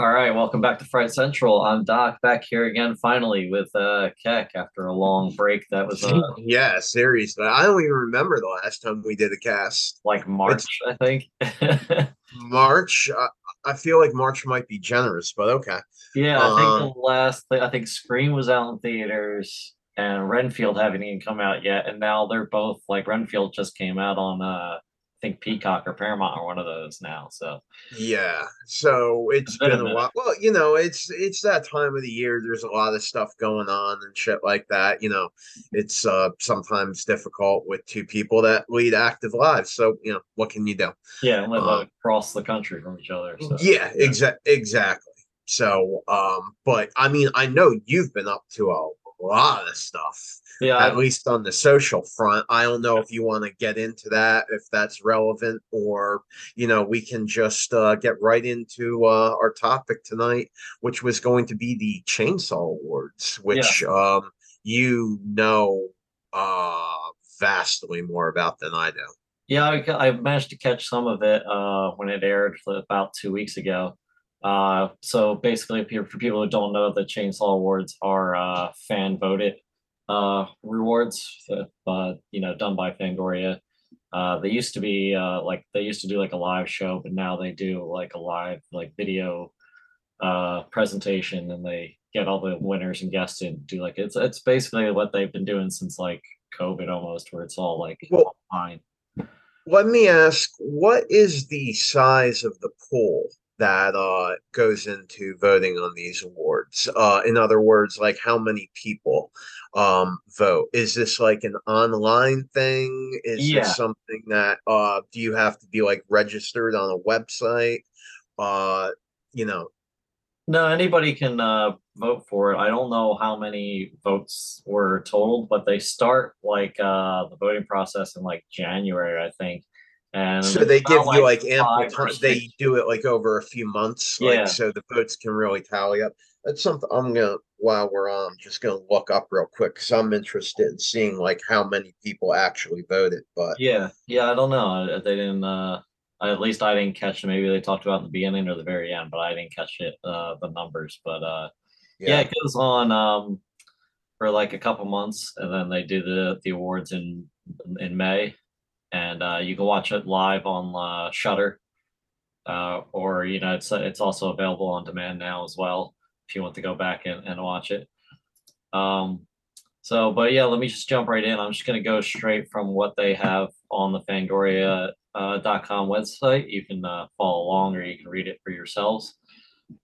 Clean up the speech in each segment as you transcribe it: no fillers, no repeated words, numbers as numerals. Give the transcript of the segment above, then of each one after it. All right, welcome back to Fright Central. I'm Doc, back here again, finally, with Keck after a long break. That was yeah, seriously. I don't even remember the last time we did a cast. Like March, I think. March? I feel like March might be generous, but okay. Yeah, I think the last thing, I think Scream was out in theaters, and Renfield haven't even come out yet, and now they're both, like, Renfield just came out on... I think Peacock or Paramount or one of those now. So yeah, so it's been a while. Well, you know, it's that time of the year. There's a lot of stuff going on and shit like that. You know, it's sometimes difficult with two people that lead active lives. So you know, what can you do? Yeah, and live across the country from each other. So. Yeah, yeah. Exactly. So, but I mean, I know you've been up to a lot of stuff. Yeah, at least on the social front. I don't know if you want to get into that, if that's relevant, or, you know, we can just get right into our topic tonight, which was going to be the Chainsaw Awards, which you know vastly more about than I do. Yeah, I managed to catch some of it when it aired about 2 weeks ago. So basically, for people who don't know, the Chainsaw Awards are fan-voted rewards, you know, done by Fangoria. They used to be they used to do like a live show, but now they do like a live like video presentation, and they get all the winners and guests and do like it's basically what they've been doing since like COVID almost, where it's all like online. Let me ask, what is the size of the pool that goes into voting on these awards? In other words, like how many people vote? Is this like an online thing? Is this something that do you have to be like registered on a website? You know, no, anybody can vote for it. I don't know how many votes were totaled, but they start like the voting process in like January, I think. And so they give you like ample time. They do it like over a few months, like so the votes can really tally up. That's something I'm gonna, while we're on, I'm just gonna look up real quick because I'm interested in seeing like how many people actually voted. But yeah, I don't know. They didn't. At least I didn't catch. Maybe they talked about in the beginning or the very end, but I didn't catch it. The numbers, but yeah, it goes on for like a couple months, and then they do the awards in May. And you can watch it live on Shudder, or, you know, it's also available on demand now as well, if you want to go back and watch it. So, but yeah, let me just jump right in. I'm just going to go straight from what they have on the Fangoria.com website. You can follow along or you can read it for yourselves.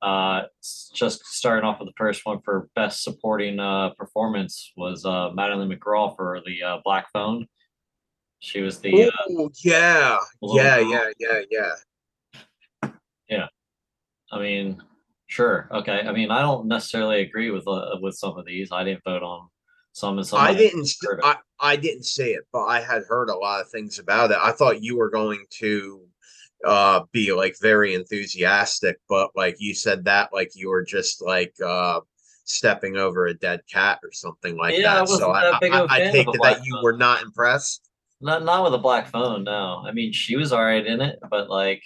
Just starting off with the first one for Best Supporting Performance was Madeleine McGraw for the Black Phone. She was the yeah. I mean, sure, okay. I mean, I don't necessarily agree with some of these. I didn't vote on some of I didn't see it, but I had heard a lot of things about it. I thought you were going to be like very enthusiastic, but like you said that, like you were just like stepping over a dead cat or something like that. So I take it that you were not impressed. Not with a Black Phone, no. I mean, she was all right in it, but like,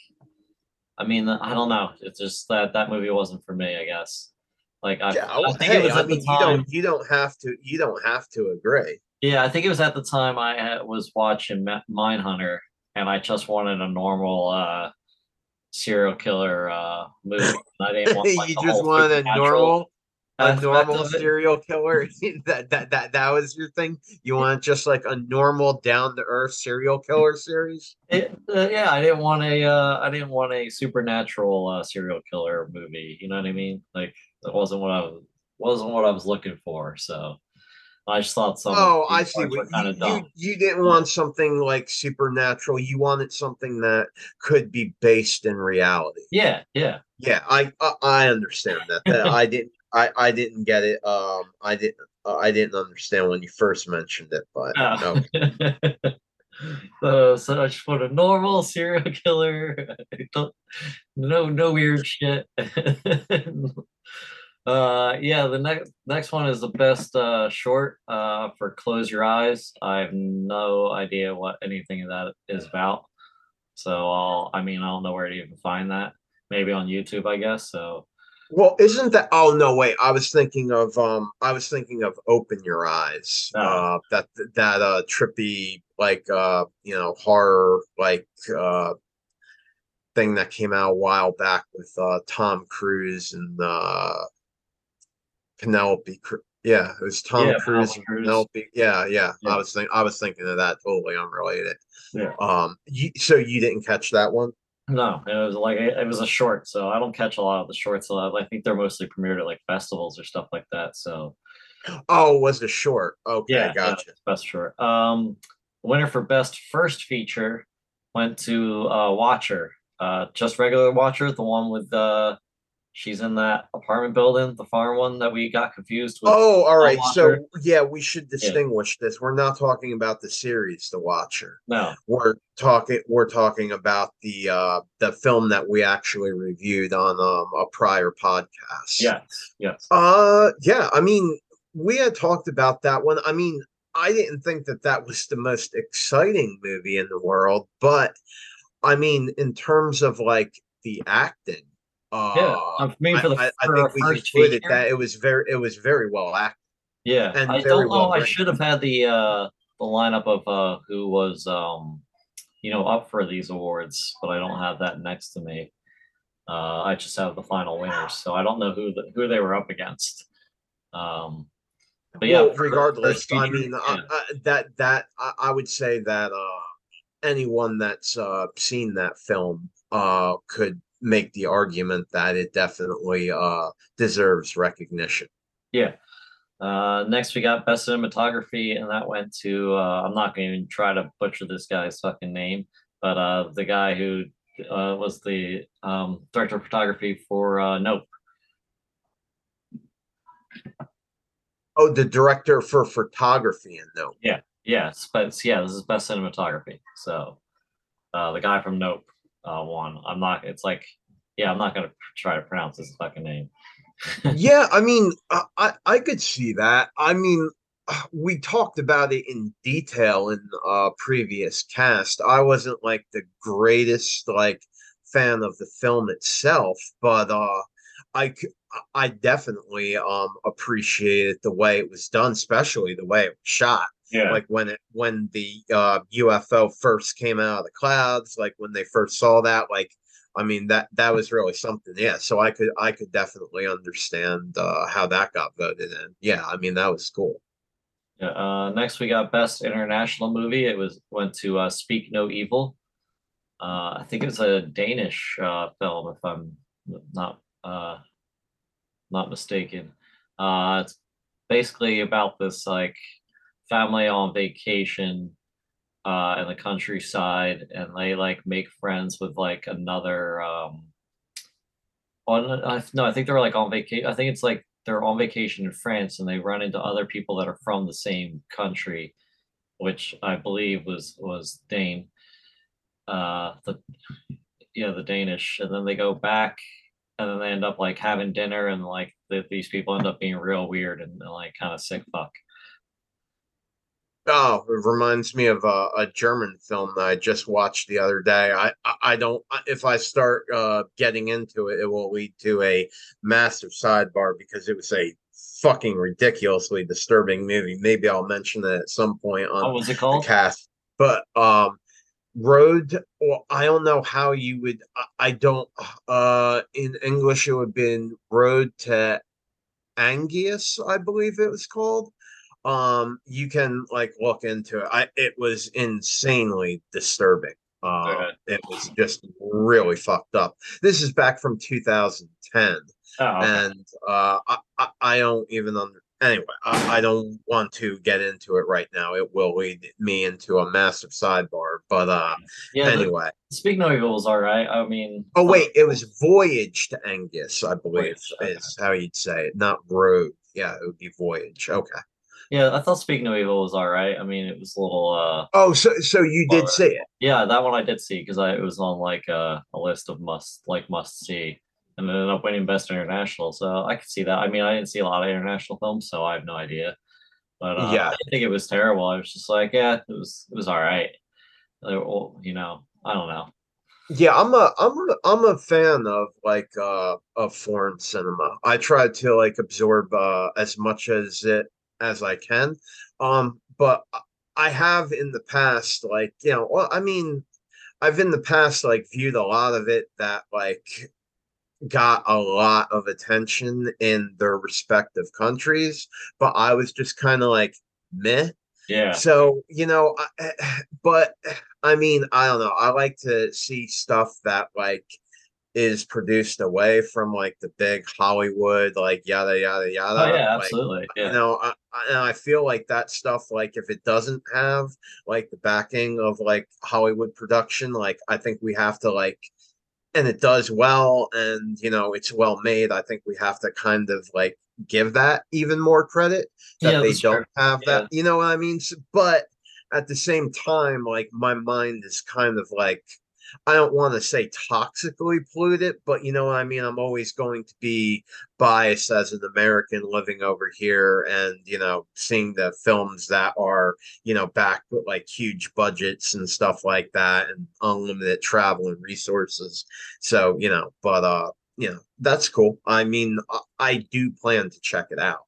I mean, I don't know. It's just that movie wasn't for me, I guess. Like, I think it was at the time. You don't have to agree. Yeah, I think it was at the time I was watching Mindhunter, and I just wanted a normal serial killer movie. I didn't want like, you just wanted a normal. A normal serial killer? that was your thing? You want just like a normal down-to-earth serial killer series? Yeah, I didn't want a supernatural serial killer movie. You know what I mean? Like that wasn't what I was looking for. So I just thought something. Oh, I see. You didn't want something like supernatural. You wanted something that could be based in reality. Yeah. I understand that. I didn't get it. I didn't understand when you first mentioned it, but no. so I just want a normal serial killer. No weird shit. Yeah, the next one is the best short for Close Your Eyes. I have no idea what anything of that is about. So I mean, I don't know where to even find that. Maybe on YouTube, I guess. So Well, isn't that? Oh no, wait. I was thinking of Open Your Eyes. Oh. That trippy horror thing that came out a while back with Tom Cruise and Penelope. Yeah, it was Tom Cruise and Penelope. Yeah. I was thinking of that, totally unrelated. Yeah. So you didn't catch that one? No, it was a short, so I don't catch a lot of the shorts. I think they're mostly premiered at festivals or stuff like that. So, oh, was the short? Okay, yeah, gotcha. Yeah, best short. Winner for best first feature went to Watcher, just regular Watcher, the one with she's in that apartment building, the farm one that we got confused with. Oh, all right. So yeah, we should distinguish this. We're not talking about the series, The Watcher. No, we're talking about the film that we actually reviewed on a prior podcast. Yes. Yeah. I mean, we had talked about that one. I mean, I didn't think that was the most exciting movie in the world, but I mean, in terms of the acting. I think we concluded that it was very well acted. Yeah, and I don't know. Well, I should have had the lineup of who was up for these awards, but I don't have that next to me. I just have the final winners, so I don't know who they were up against. But yeah, well, regardless, I mean I would say that anyone that's seen that film could make the argument that it definitely deserves recognition. Yeah. Next we got best cinematography, and that went to I'm not going to even try to butcher this guy's fucking name, but the guy who was the director of photography for Nope. Oh, the director for photography in Nope. Yeah. This is best cinematography. So the guy from Nope. One. I'm not gonna try to pronounce his fucking name. Yeah, I mean, I could see that. I mean, we talked about it in detail in previous cast. I wasn't the greatest fan of the film itself, but I definitely appreciated the way it was done, especially the way it was shot. Yeah. When the UFO first came out of the clouds, when they first saw that, I mean that was really something. Yeah. So I could definitely understand how that got voted in. Yeah. I mean that was cool. Yeah. Next we got best international movie. It went to Speak No Evil. I think it was a Danish film, if I'm not mistaken. It's basically about this family on vacation in the countryside, and they make friends with another I think they're on vacation. I think it's they're on vacation in France, and they run into other people that are from the same country, which I believe was Dane. The Danish, and then they go back, and then they end up having dinner, and these people end up being real weird and kind of sick fuck. Oh, it reminds me of a German film that I just watched the other day. If I start getting into it, it will lead to a massive sidebar because it was a fucking ridiculously disturbing movie. Maybe I'll mention it at some point on the cast. But Road, well, I don't know how you would. I don't. In English, it would have been Road to Angus, I believe it was called. You can look into it. It was insanely disturbing. It was just really fucked up. This is back from 2010. And I don't even anyway, I don't want to get into it right now. It will lead me into a massive sidebar, but anyway. Speak No Evil was all right. I mean, oh wait, it was Voyage to Angus, I believe, is how you'd say it, not Road. Yeah, it would be Voyage. Okay. Yeah, I thought Speak No Evil was all right. I mean, it was a little. Oh, so you did see it? Yeah, that one I did see because it was on a list of must see, and it ended up winning Best International. So I could see that. I mean, I didn't see a lot of international films, so I have no idea. But yeah, I didn't think it was terrible. I was just yeah, it was all right. I don't know. Yeah, I'm a fan of of foreign cinema. I try to absorb as much as I can. But I have in the past I've in the past viewed a lot of it that got a lot of attention in their respective countries, but I was just kind of meh. Yeah. So, I don't know. I like to see stuff that is produced away from the big Hollywood, yada, yada, yada. Oh, yeah, absolutely. Yeah. I feel that stuff, if it doesn't have the backing of Hollywood production, I think we have to and it does well, and it's well made. I think we have to kind of give that even more credit that they don't have that. You know what I mean? But at the same time, my mind is kind of I don't want to say toxically polluted, but you know what I mean? I'm always going to be biased as an American living over here and, seeing the films that are, back with huge budgets and stuff like that and unlimited travel and resources. So, that's cool. I mean, I do plan to check it out.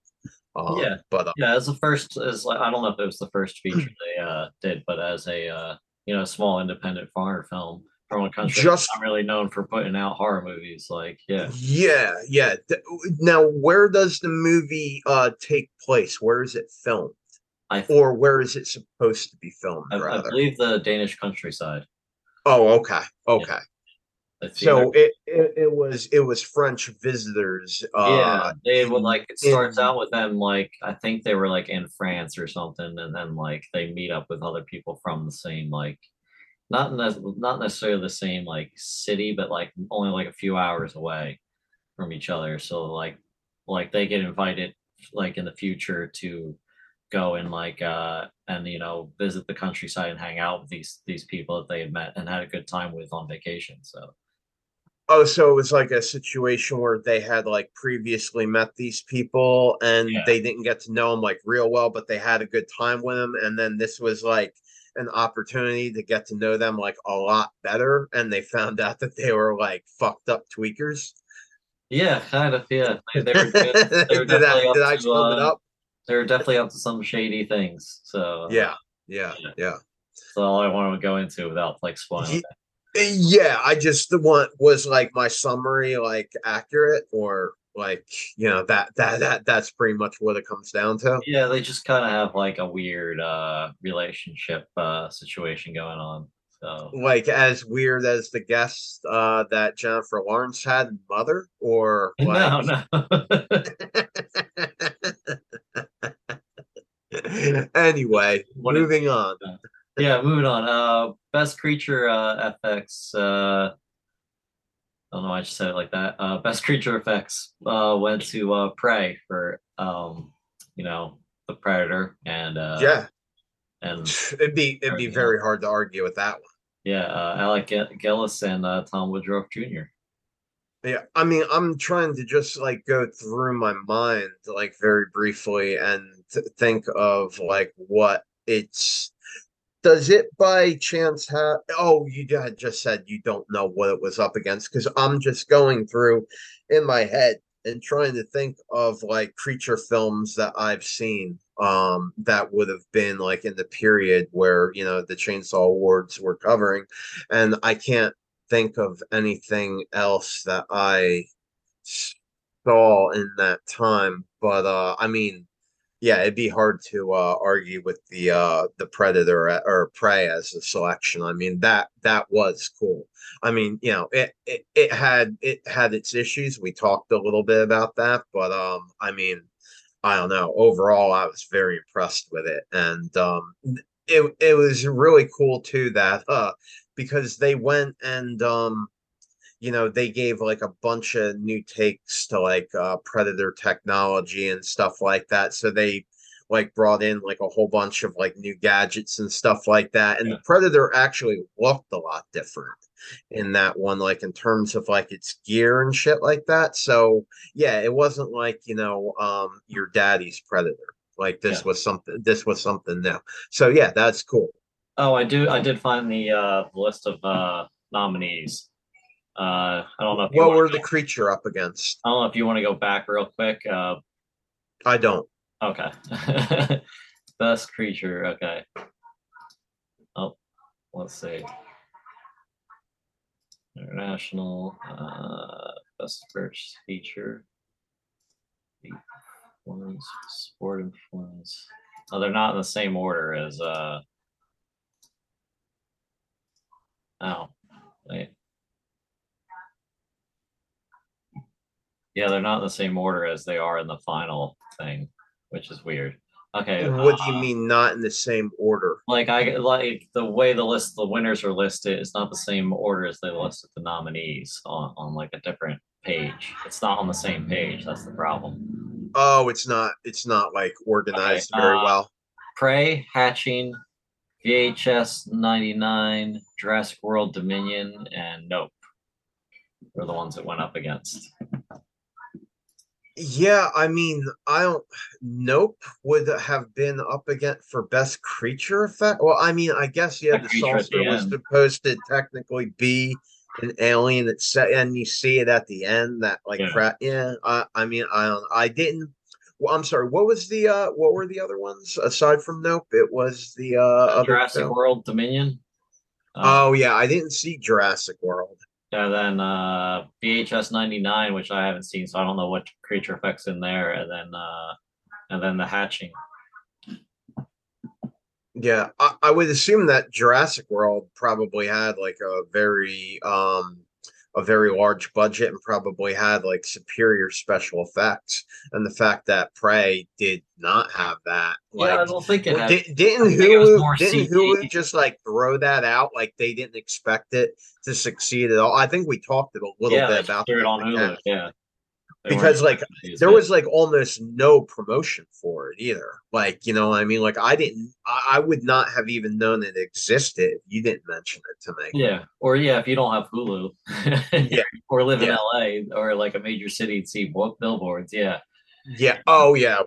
As the first, I don't know if it was the first feature they did, but as a, small independent foreign film from a country not really known for putting out horror movies. Yeah. Now, where does the movie take place? Where is it filmed? Or where is it supposed to be filmed? I believe the Danish countryside. Oh, okay. Yeah. So it was French visitors. They would it starts out with them I think they were in France or something, and then they meet up with other people from the same not necessarily the same city, but only a few hours away from each other. So they get invited in the future to go and visit the countryside and hang out with these people that they had met and had a good time with on vacation. So. Oh, so it was a situation where they had previously met these people and they didn't get to know them real well, but they had a good time with them. And then this was an opportunity to get to know them a lot better, and they found out that they were fucked up tweakers. Yeah, kind of. Yeah, they were good. They were they were definitely up to some shady things. So yeah. So all I wanted to go into without spoiling. Yeah, I just was my summary accurate or. That's pretty much what it comes down to. Yeah, they just kind of have a weird relationship situation going on. So as weird as the guest that Jennifer Lawrence had in Mother, or no. Anyway, moving on. Yeah, moving on. Best creature FX. I don't know why I just said it like that. Best creature effects went to Prey for, the Predator, and and it'd be very hard to argue with that one. Yeah, Alec Gillis and Tom Woodruff Jr. Yeah, I mean, I'm trying to just go through my mind very briefly and think of what it's. Does it by chance have... Oh, you just said you don't know what it was up against, because I'm just going through in my head and trying to think of creature films that I've seen that would have been in the period where, the Chainsaw Awards were covering. And I can't think of anything else that I saw in that time. But, I mean... Yeah, it'd be hard to argue with the Predator or Prey as a selection. I mean, that was cool. I mean, it had its issues. We talked a little bit about that, but I mean, I don't know. Overall, I was very impressed with it, and it was really cool too that because they went and. They gave a bunch of new takes to Predator technology and stuff like that. So they brought in a whole bunch of new gadgets and stuff like that. And the Predator actually looked a lot different in that one, in terms of its gear and shit like that. So yeah, it wasn't your daddy's Predator. This was something new. So yeah, that's cool. Oh, I did find the list of nominees. I don't know. If what were the creature up against? I don't know if you want to go back real quick. I don't. Okay. Best creature. Okay. Oh, let's see. International. Best first feature. Influence, sport influence. Oh, they're not in the same order as. Oh, wait. Yeah, they're not in the same order as they are in the final thing, which is weird. Okay. What do you mean not in the same order? Like the way the winners are listed, it's not the same order as they listed the nominees on like a different page. It's not on the same page. That's the problem. Oh, it's not like organized very well. Prey, Hatching, VHS 99, Jurassic World Dominion, and Nope were the ones that went up against. Yeah, I mean, Nope would have been up against for best creature effect. Well, I mean, I guess yeah, the saucer was supposed to technically be an alien that set, and you see it at the end that like crap. Yeah, I mean, I didn't. Well, I'm sorry. What was the what were the other ones aside from Nope? It was the other Jurassic World Dominion. Oh yeah, I didn't see Jurassic World. And then VHS 99, which I haven't seen, so I don't know what creature effects in there. And then the Hatching. Yeah, I would assume that Jurassic World probably had like a very large budget and probably had like superior special effects. And the fact that Prey did not have that, like, yeah, I don't think it had. Didn't Hulu just like throw that out? Like they didn't expect it to succeed at all. I think we talked a little bit about it on Hulu, because like there was like almost no promotion for it either. Like, you know what I mean? Like I would not have even known it existed if you didn't mention it to me. Yeah. Or if you don't have Hulu or live in LA or like a major city and see billboards. Yeah. Yeah. Oh yeah.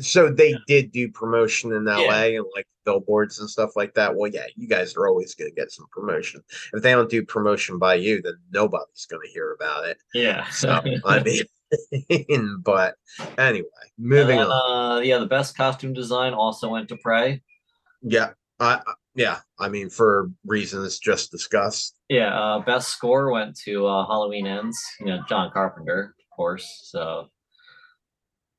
So they did do promotion in LA and like billboards and stuff like that. Well, yeah, you guys are always going to get some promotion. If they don't do promotion by you, then nobody's going to hear about it. Yeah. So I mean, but anyway, moving on. The best costume design also went to Prey. Yeah. I mean, for reasons just discussed. Yeah. Best score went to Halloween Ends. You know, John Carpenter, of course. So.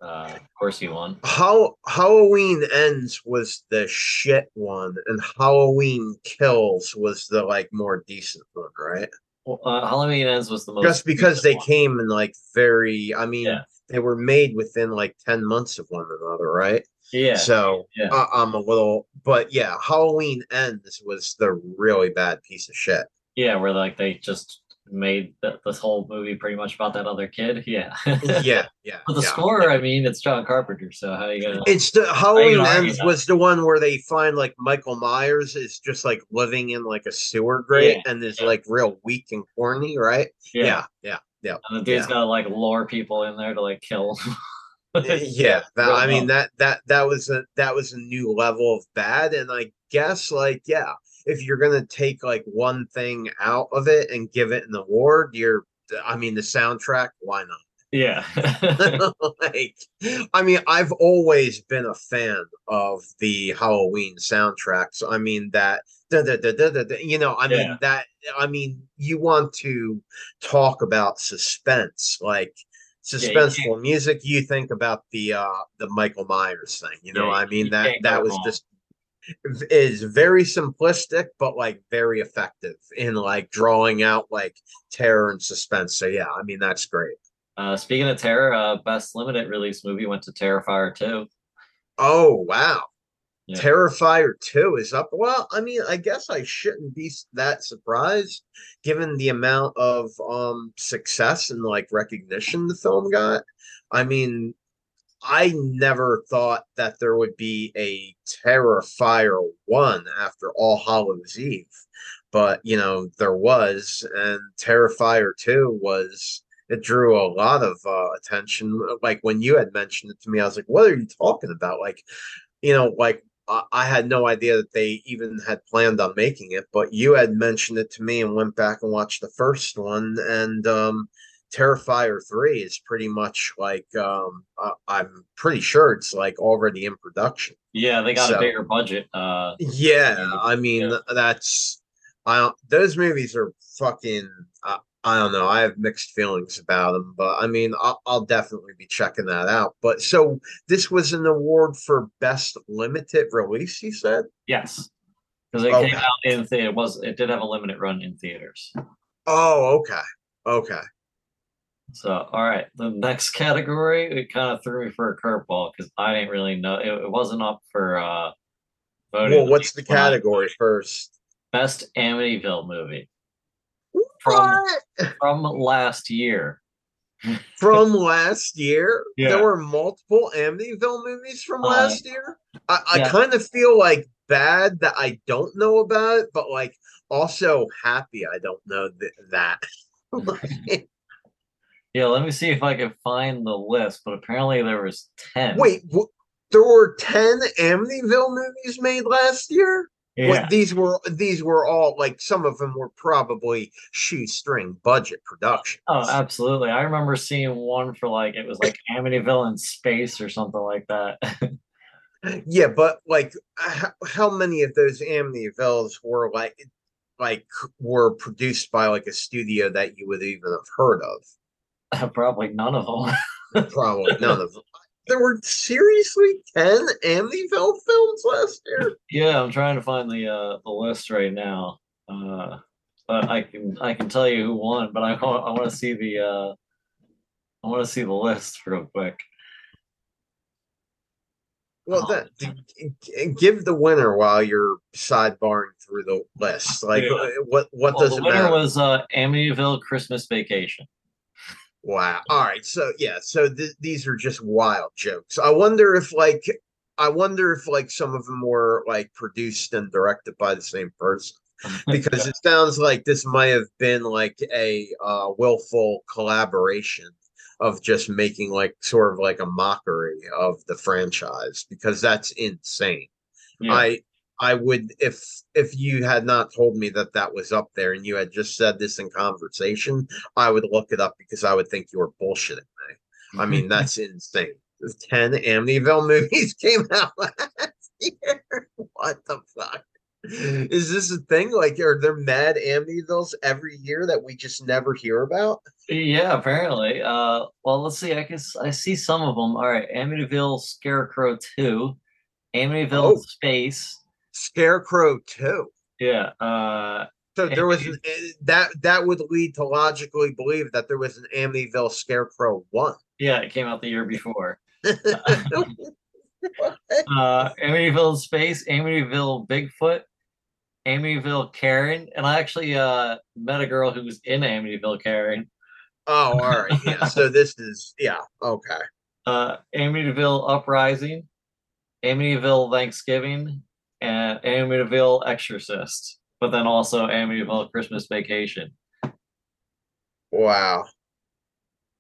Of course he won. Halloween Ends was the shit one, and Halloween Kills was the like more decent one, right? Well, Halloween Ends was the most. Just because they came in like very, I mean, they were made within like 10 months of one another, right? Yeah. So I'm a little, but yeah, Halloween Ends was the really bad piece of shit. Yeah, where like they just made this whole movie pretty much about that other kid. But the score, I mean, it's John Carpenter, so how you gonna, it's the Halloween Ends was the one where they find like Michael Myers is just like living in like a sewer grate and is like real weak and corny, right? And the dude's gotta like lure people in there to like kill them. I mean that was a new level of bad, and I guess like if you're going to take like one thing out of it and give it an award, the soundtrack, why not? Yeah. Like, I mean, I've always been a fan of the Halloween soundtracks. I mean, that, you know, I mean, that, I mean, you want to talk about suspense, like suspenseful music. You think about the Michael Myers thing, you know, I mean, that was just, is very simplistic but like very effective in like drawing out like terror and suspense. So yeah, I mean, that's great. Speaking of terror, best limited release movie went to Terrifier 2. Oh wow. Yeah. Terrifier 2 is up. Well, I mean, I guess I shouldn't be that surprised given the amount of success and like recognition the film got. I mean, I never thought that there would be a Terrifier 1 after All Hallows Eve, but you know, there was, and Terrifier 2 was, it drew a lot of attention. Like when you had mentioned it to me, I was like, what are you talking about? Like, you know, like I had no idea that they even had planned on making it, but you had mentioned it to me and went back and watched the first one. And Terrifier 3 is pretty much like, I'm pretty sure it's like already in production. Yeah, they got a bigger budget. Those movies are fucking, I don't know. I have mixed feelings about them, but I mean, I'll definitely be checking that out. But so this was an award for best limited release, you said? Yes, because it came out in theater. It did have a limited run in theaters. Oh, okay, okay. So, all right, the next category, it kind of threw me for a curveball because I didn't really know. It wasn't up for voting. Well, what's the category first? Best Amityville movie. From last year. From last year? Yeah. There were multiple Amityville movies from last year? I kind of feel like bad that I don't know about it, but like also happy I don't know that. Yeah, let me see if I can find the list, but apparently there was 10. Wait, there were 10 Amityville movies made last year? Yeah. Like these were all, like, some of them were probably shoestring budget productions. Oh, absolutely. I remember seeing one for like, it was like Amityville in space or something like that. Yeah, but like how many of those Amityvilles were like were produced by like a studio that you would even have heard of? Probably none of them. Probably none of them. There were seriously 10 Amityville films last year. Yeah, I'm trying to find the list right now. But I can tell you who won. But I want to see the list real quick. Well, give the winner while you're sidebarring through the list. Like, yeah. What does it matter? The winner was Amityville Christmas Vacation. Wow. All right. So yeah. So these are just wild jokes. I wonder if some of them were like produced and directed by the same person, because it sounds like this might have been like a willful collaboration of just making like sort of like a mockery of the franchise, because that's insane. Yeah. I would, if you had not told me that was up there and you had just said this in conversation, I would look it up because I would think you were bullshitting me. I mean, that's insane. 10 Amityville movies came out last year. What the fuck? Is this a thing? Like, are there mad Amityvilles every year that we just never hear about? Yeah, apparently. Well, let's see. I see some of them. All right. Amityville Scarecrow 2, Amityville Space. Scarecrow 2. Yeah. So there was that would lead to logically believe that there was an Amityville Scarecrow 1. Yeah, it came out the year before. Amityville Space, Amityville Bigfoot, Amityville Karen, and I actually met a girl who was in Amityville Karen. Oh, all right. Yeah. So this is okay. Amityville Uprising, Amityville Thanksgiving, and Amityville Exorcist, but then also Amityville Christmas Vacation. Wow.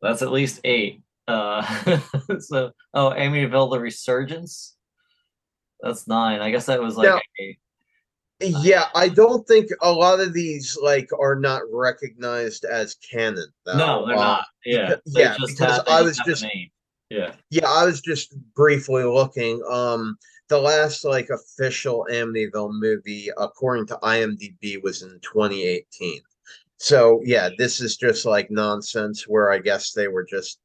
That's at least 8. Amityville The Resurgence. That's 9. I guess that was like now, 8. Yeah, I don't think a lot of these like are not recognized as canon, though. No, they're not. Yeah. I was just briefly looking. The last like official Amityville movie, according to IMDb, was in 2018. So yeah, this is just like nonsense where I guess they were just,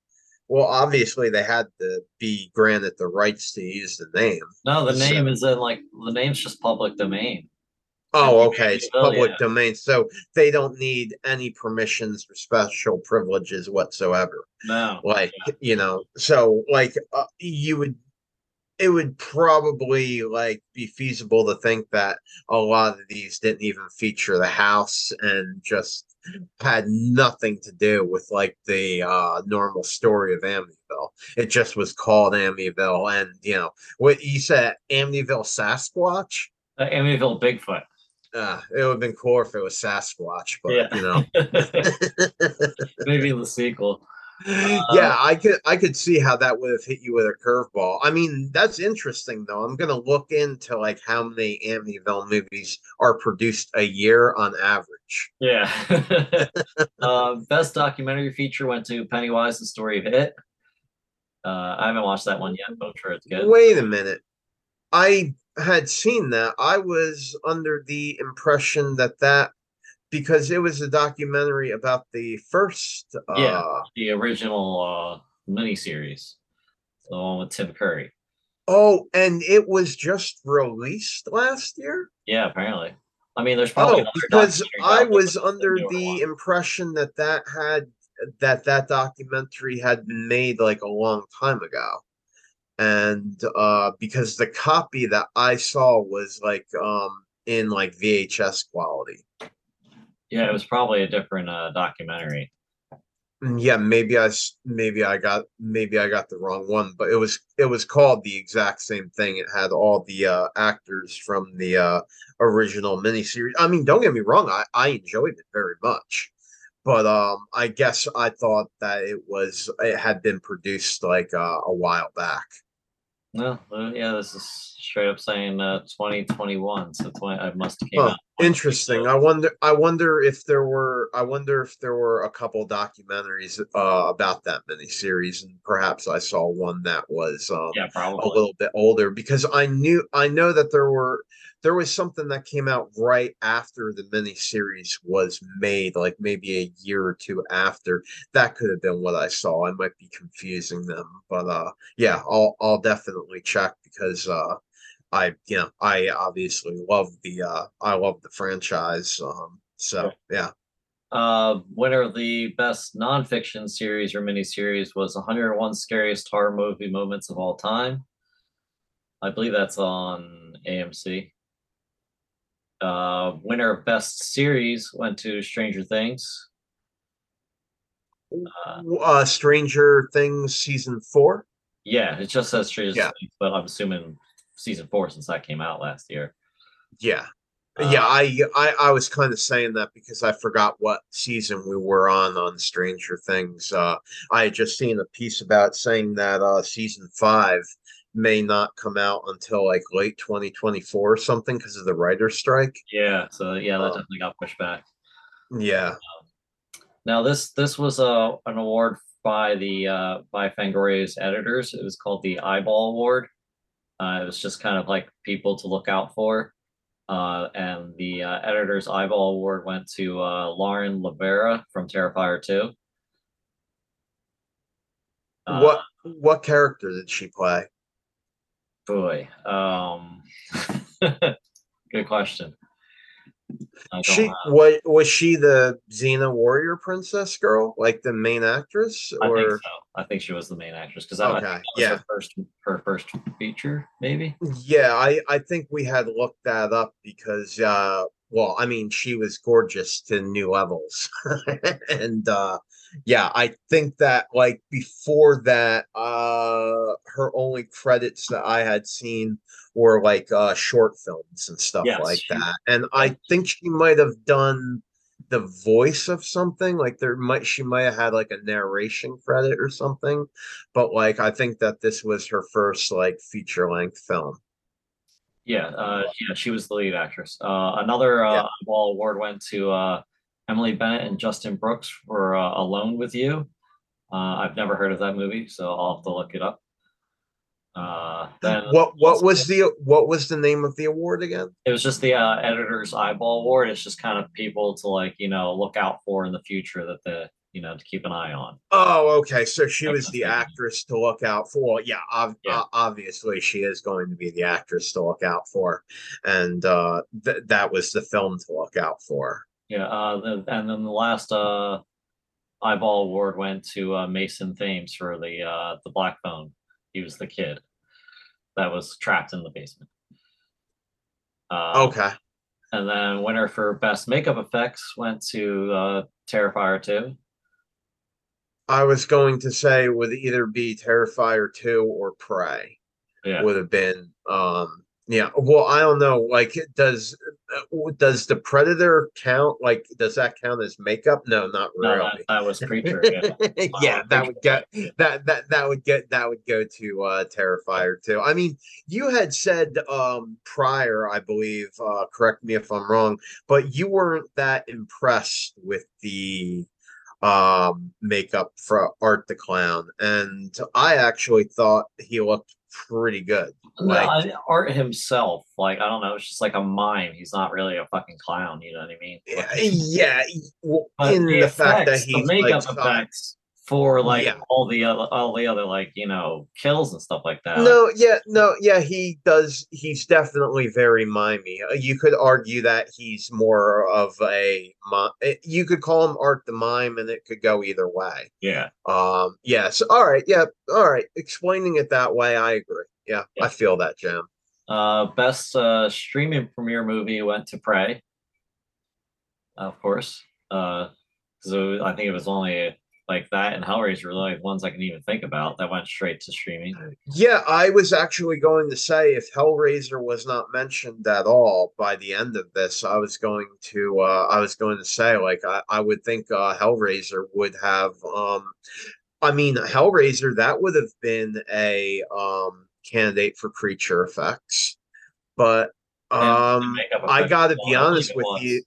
well, obviously they had to be granted the rights to use the name. No, the name is in like, the name's just public domain. Oh, okay. It's public domain. So they don't need any permissions or special privileges whatsoever. No. Like, you know, so like it would probably like be feasible to think that a lot of these didn't even feature the house and just had nothing to do with like the normal story of Amityville. It just was called Amityville. And you know what you said, Amityville Sasquatch, Amityville Bigfoot. It would have been cool if it was Sasquatch, but you know, maybe in the sequel. Yeah, I could see how that would have hit you with a curveball. I mean, that's interesting though. I'm gonna look into like how many Amityville movies are produced a year on average. Yeah. Best documentary feature went to Pennywise: The Story of It. I haven't watched that one yet, but I'm sure it's good. Wait a minute. I had seen that. I was under the impression that because it was a documentary about the first... the original miniseries. The one with Tim Curry. Oh, and it was just released last year? Yeah, apparently. I mean, there's probably... because I was under the impression that had... that documentary had been made like a long time ago, and because the copy that I saw was like in like VHS quality. Yeah, it was probably a different documentary. Yeah, maybe I got the wrong one, but it was called the exact same thing. It had all the actors from the original miniseries. I mean, don't get me wrong, I enjoyed it very much. But I guess I thought that it had been produced like a while back. No, yeah, this is straight up saying 2021. So I must have came out. Interesting. So. I wonder if there were a couple documentaries about that miniseries, and perhaps I saw one that was a little bit older, because I know that there was something that came out right after the miniseries was made, like maybe a year or two after. That could have been what I saw. I might be confusing them, but yeah, I'll definitely check, because I obviously love the franchise. So yeah. Winner of the best nonfiction series or miniseries was 101 Scariest Horror Movie Moments of All Time. I believe that's on AMC. Winner of best series went to Stranger Things. Stranger Things season 4? Yeah, it just says Stranger Things, but I'm assuming season 4 since that came out last year. Yeah. I was kind of saying that because I forgot what season we were on Stranger Things. I had just seen a piece about saying that season 5 may not come out until like late 2024 or something because of the writer's strike. Yeah, so yeah, that definitely got pushed back. Yeah. Now this was an award by Fangoria's editors. It was called the Eyeball Award. It was just kind of like people to look out for. And the editor's Eyeball Award went to Lauren LaVera from Terrifier 2. What character did she play? Boy, good question. Was she the Xena Warrior Princess girl, like the main actress? Or... I think so. I think she was the main actress because that was her first feature, maybe. Yeah, I think we had looked that up because, well, I mean, she was gorgeous to new levels, and yeah, I think that like before that, her only credits that I had seen were like short films and stuff that. And I think she might have done the voice of something, like she might have had like a narration credit or something, but like I think that this was her first like feature length film. Yeah, she was the lead actress. Another Eyeball Award went to Emily Bennett and Justin Brooks for Alone with You. I've never heard of that movie, so I'll have to look it up. What was the name of the award again? It was just the Editor's Eyeball Award. It's just kind of people to like, you know, look out for in the future that to keep an eye on. Oh, okay. So she was the actress to look out for. Yeah, obviously she is going to be the actress to look out for, and that was the film to look out for. Yeah, and then the last Eyeball Award went to Mason Thames for the Black Phone. He was the kid that was trapped in the basement. Okay. And then winner for best makeup effects went to Terrifier 2. I was going to say would either be Terrifier 2 or Prey. Yeah. Would have been Yeah, well, I don't know. Like, does the Predator count? Like, does that count as makeup? No, not really. No, that was Preacher. Yeah, yeah, that would get that would go to Terrifier 2. I mean, you had said prior, I believe. Correct me if I'm wrong, but you weren't that impressed with the makeup for Art the Clown, and I actually thought he looked pretty good. Like, no, Art himself, like, I don't know, it's just like a mime. He's not really a fucking clown, you know what I mean? Like, yeah, well, in the fact that he's the makeup like, effects for like all the other like, you know, kills and stuff like that. No, he does. He's definitely very mimey. You could argue that he's more of a mime. You could call him Art the Mime, and it could go either way. Yeah. Yes. All right. Yeah. All right. Explaining it that way, I agree. Yeah, yeah. I feel that, Jim. Best streaming premiere movie went to Prey, of course. So I think it was only like that and Hellraiser were like ones I can even think about that went straight to streaming. Yeah, I was actually going to say, if Hellraiser was not mentioned at all by the end of this, I was going to say like I would think Hellraiser would have. I mean, Hellraiser, that would have been a candidate for creature effects, but I gotta be honest with you.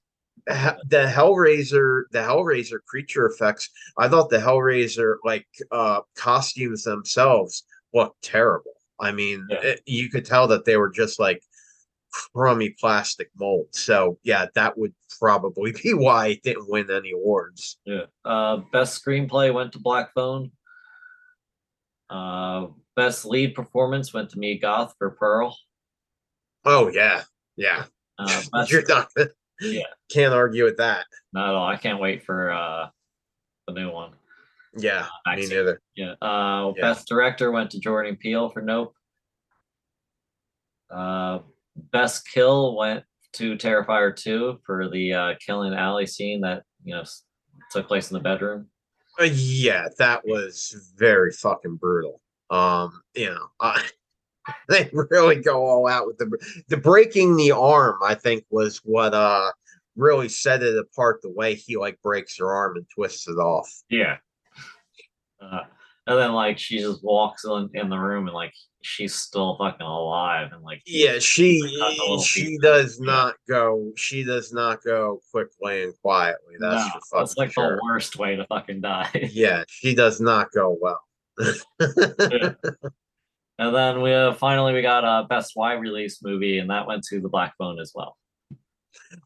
The Hellraiser creature effects, I thought the Hellraiser like costumes themselves looked terrible. I mean, you could tell that they were just like crummy plastic mold. So yeah, that would probably be why it didn't win any awards. Yeah. Best screenplay went to Black Phone. Best lead performance went to Mia Goth for Pearl. Oh yeah, yeah. You're not. Yeah, can't argue with that. Not at all. I can't wait for the new one. Yeah, me neither. Yeah. Best director went to Jordan Peele for Nope. Best kill went to Terrifier 2 for the killing alley scene that, you know, took place in the bedroom. Yeah, that was very fucking brutal. You know, they really go all out with the breaking the arm. I think was what really set it apart. The way he like breaks her arm and twists it off. Yeah, and then like she just walks in the room and like she's still fucking alive and like she does not go quickly and quietly. That's like sure. The worst way to fucking die. Yeah, she does not go well. Yeah. And then we finally got a best wide release movie, and that went to The Black Phone as well.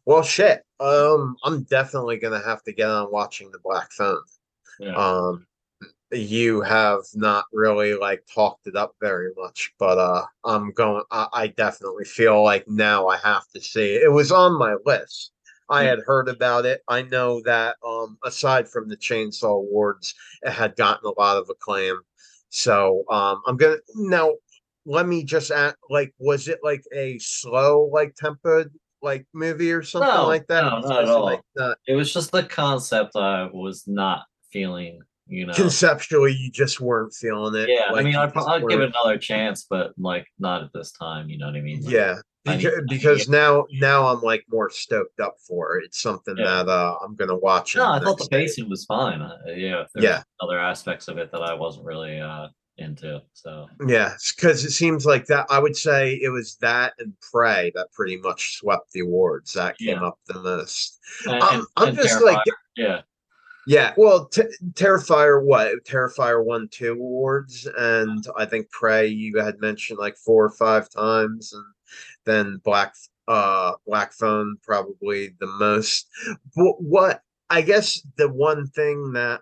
Well, shit. I'm definitely gonna have to get on watching The Black Phone. Yeah. You have not really like talked it up very much, but I'm going. I definitely feel like now I have to see it. It was on my list. I had heard about it. I know that aside from the Chainsaw Awards, it had gotten a lot of acclaim. So I'm gonna now. Let me just ask, like, was it like a slow, like tempered, like movie or something like that? No, not at all. Like that? It was just the concept I was not feeling. You know, conceptually, you just weren't feeling it. Yeah, like, I mean, I'd give it another chance, but like not at this time. You know what I mean? Like, yeah, because now I'm like more stoked up for it. It's something that I'm gonna watch. No, I thought the pacing was fine. There was other aspects of it that I wasn't really into. So yeah, because it seems like that. I would say it was that and Prey that pretty much swept the awards. That came up the most. I'm just Terrifier. Yeah. Well, Terrifier. What? Terrifier won 2 awards, and I think Prey you had mentioned like 4 or 5 times, and then Black Phone probably the most. But what I guess the one thing that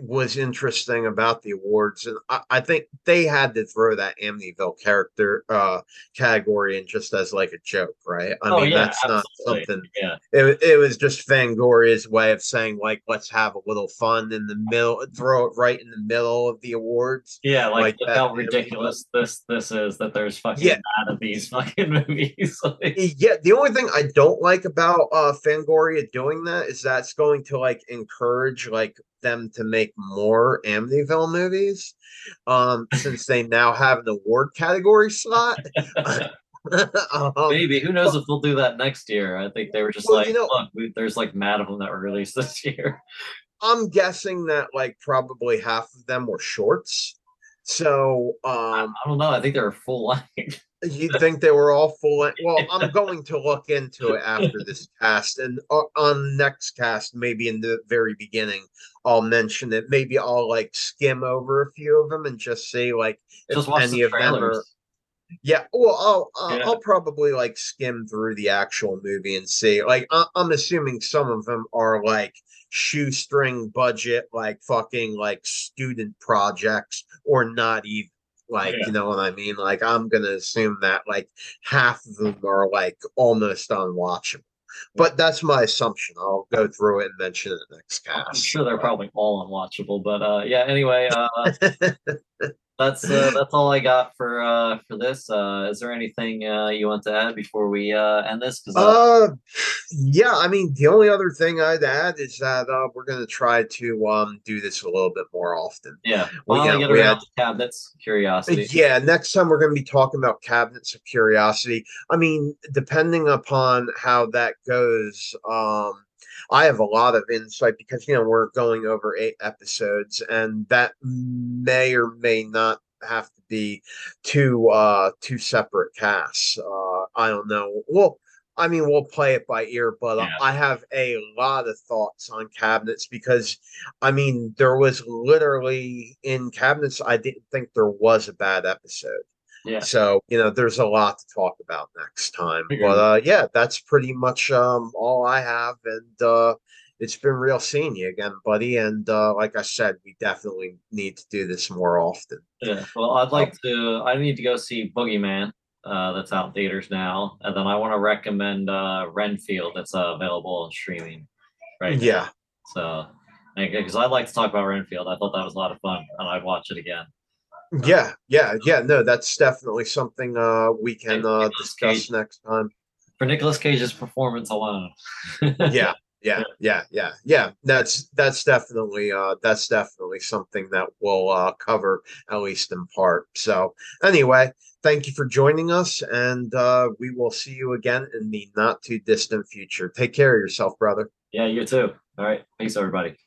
was interesting about the awards, and I think they had to throw that Amityville character category in just as like a joke, right? That's absolutely. Not something. Yeah, it was just Fangoria's way of saying like, let's have a little fun in the middle, throw it right in the middle of the awards. Yeah, like how ridiculous this is that there's fucking none of these fucking movies. The only thing I don't like about Fangoria doing that is that's going to like encourage like them to make make more Amityville movies, since they now have an award category slot. Maybe, who knows, if they'll do that next year. I think they were just look, there's like mad of them that were released this year. I'm guessing that like probably half of them were shorts. So I don't know. I think they were full length. You'd think they were all full length. Well, I'm going to look into it after this cast, and on next cast, maybe in the very beginning, I'll mention it. Maybe I'll like skim over a few of them and just say like just if any the of them are. Yeah, well, I'll probably like skim through the actual movie and see. Like, I'm assuming some of them are like shoestring budget, like fucking like student projects, or not even. Like, you know what I mean? Like, I'm gonna assume that like half of them are like almost unwatchable. But that's my assumption. I'll go through it and mention it next cast. I'm sure they're probably all unwatchable, but yeah. Anyway, that's all I got for this. Is there anything you want to add before we end this? Yeah, I mean, the only other thing I'd add is that we're going to try to do this a little bit more often. Yeah, we get around to Cabinets of Curiosity. Yeah, next time we're going to be talking about Cabinets of Curiosity. I mean, depending upon how that goes, I have a lot of insight because, you know, we're going over 8 episodes, and that may or may not have to be two separate casts. I don't know. Well, I mean, we'll play it by ear, but I have a lot of thoughts on Cabinets because, I mean, there was literally in Cabinets, I didn't think there was a bad episode. Yeah. So, you know, there's a lot to talk about next time. But yeah, that's pretty much all I have. And it's been real seeing you again, buddy. And like I said, we definitely need to do this more often. Yeah. Well, I need to go see Boogeyman. That's out in theaters now. And then I want to recommend Renfield. That's available on streaming right now. Yeah. So, because I'd like to talk about Renfield. I thought that was a lot of fun, and I'd watch it again. Yeah. No, that's definitely something we can discuss next time. For Nicolas Cage's performance alone. Yeah. That's definitely something that we'll cover, at least in part. So anyway, thank you for joining us, and we will see you again in the not too distant future. Take care of yourself, brother. Yeah, you too. All right. Thanks, everybody.